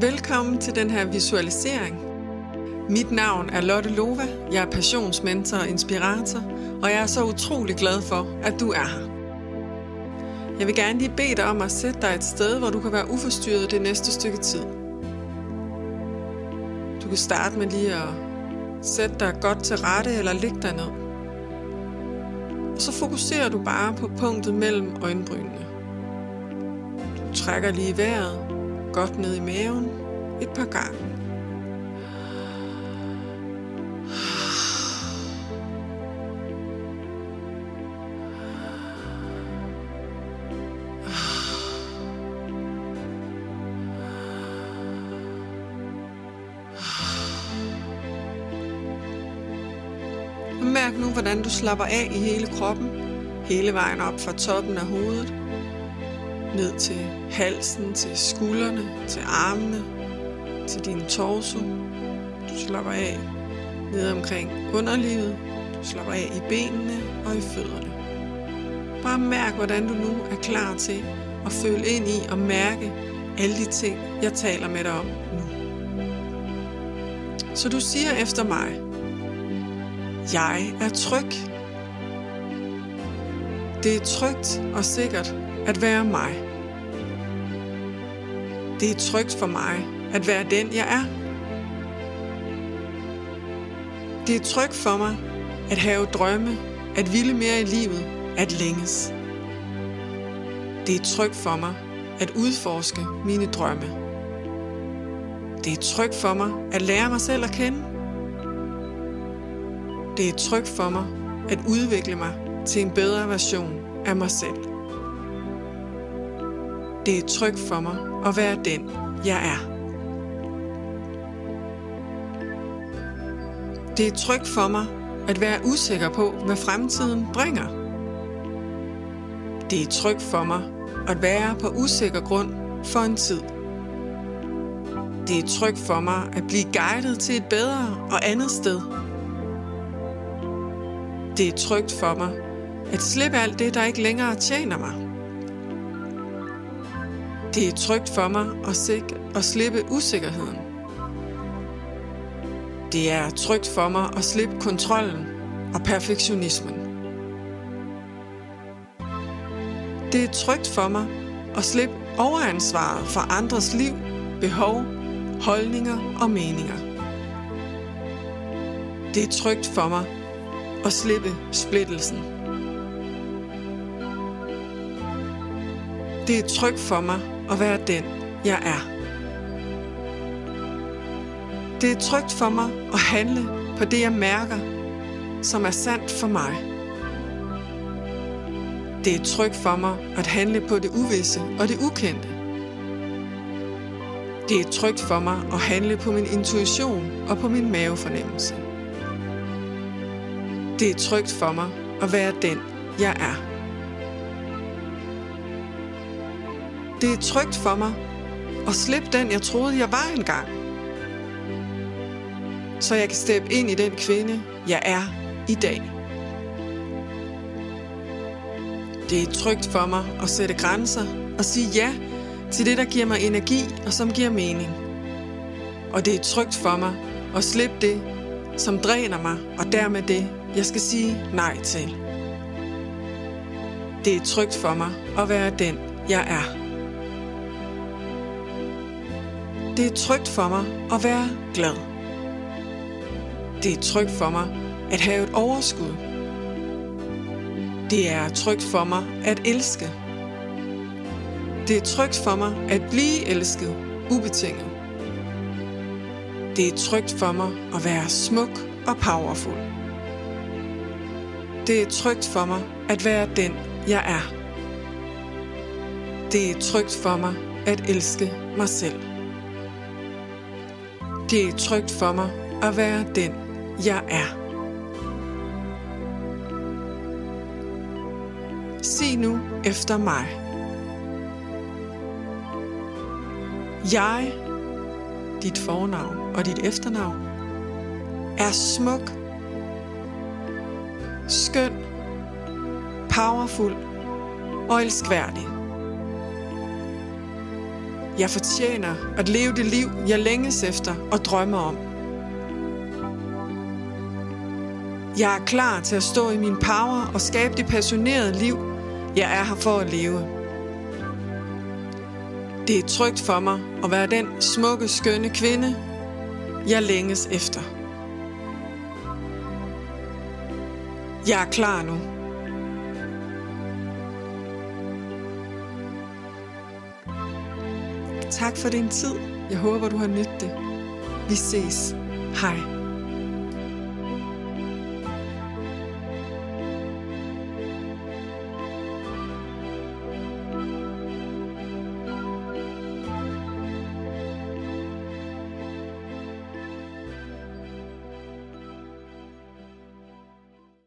Velkommen til den her visualisering. Mit navn er Lotte Lova, jeg er passionsmentor og inspirator, og jeg er så utrolig glad for, at du er her. Jeg vil gerne lige bede dig om at sætte dig et sted, hvor du kan være uforstyrret det næste stykke tid. Du kan starte med lige at sætte dig godt til rette eller ligge dig ned. Og så fokuserer du bare på punktet mellem øjenbrynene. Du trækker lige vejret godt ned i maven et par gange. Mærk nu, hvordan du slapper af i hele kroppen, hele vejen op fra toppen af hovedet, ned til halsen, til skuldrene, til armene, til din torso. Du slapper af ned omkring underlivet, du slapper af i benene og i fødderne. Bare mærk, hvordan du nu er klar til at føle ind i og mærke alle de ting, jeg taler med dig om nu. Så du siger efter mig: Jeg er tryg. Det er trygt og sikkert at være mig. Det er trygt for mig at være den, jeg er. Det er trygt for mig at have drømme, at ville mere i livet, at længes. Det er trygt for mig at udforske mine drømme. Det er trygt for mig at lære mig selv at kende. Det er trygt for mig at udvikle mig til en bedre version af mig selv. Det er trygt for mig at være den, jeg er. Det er trygt for mig at være usikker på, hvad fremtiden bringer. Det er trygt for mig at være på usikker grund for en tid. Det er trygt for mig at blive guidet til et bedre og andet sted. Det er trygt for mig at slippe alt det, der ikke længere tjener mig. Det er trygt for mig at slippe usikkerheden. Det er trygt for mig at slippe kontrollen og perfektionismen. Det er trygt for mig at slippe overansvaret for andres liv, behov, holdninger og meninger. Det er trygt for mig at slippe splittelsen. Det er trygt for mig at være den, jeg er. Det er trygt for mig at handle på det, jeg mærker, som er sandt for mig. Det er trygt for mig at handle på det uvisse og det ukendte. Det er trygt for mig at handle på min intuition og på min mavefornemmelse. Det er trygt for mig at være den, jeg er. Det er trygt for mig at slippe den, jeg troede, jeg var engang. Så jeg kan steppe ind i den kvinde, jeg er i dag. Det er trygt for mig at sætte grænser og sige ja til det, der giver mig energi og som giver mening. Og det er trygt for mig at slippe det, som dræner mig, og dermed det, jeg skal sige nej til. Det er trygt for mig at være den, jeg er. Det er trygt for mig at være glad. Det er trygt for mig at have et overskud. Det er trygt for mig at elske. Det er trygt for mig at blive elsket ubetinget. Det er trygt for mig at være smuk og powerful. Det er trygt for mig at være den, jeg er. Det er trygt for mig at elske mig selv. Det er trygt for mig at være den, jeg er. Sig nu efter mig. Jeg, dit fornavn og dit efternavn, er smuk, skøn, powerful og elskværdig. jeg fortjener at leve det liv, jeg længes efter og drømmer om. Jeg er klar til at stå i min power og skabe det passionerede liv, jeg er her for at leve. Det er trygt for mig at være den smukke, skønne kvinde, jeg længes efter. Jeg er klar nu. Tak for din tid. Jeg håber, du har nydt det. Vi ses. Hej.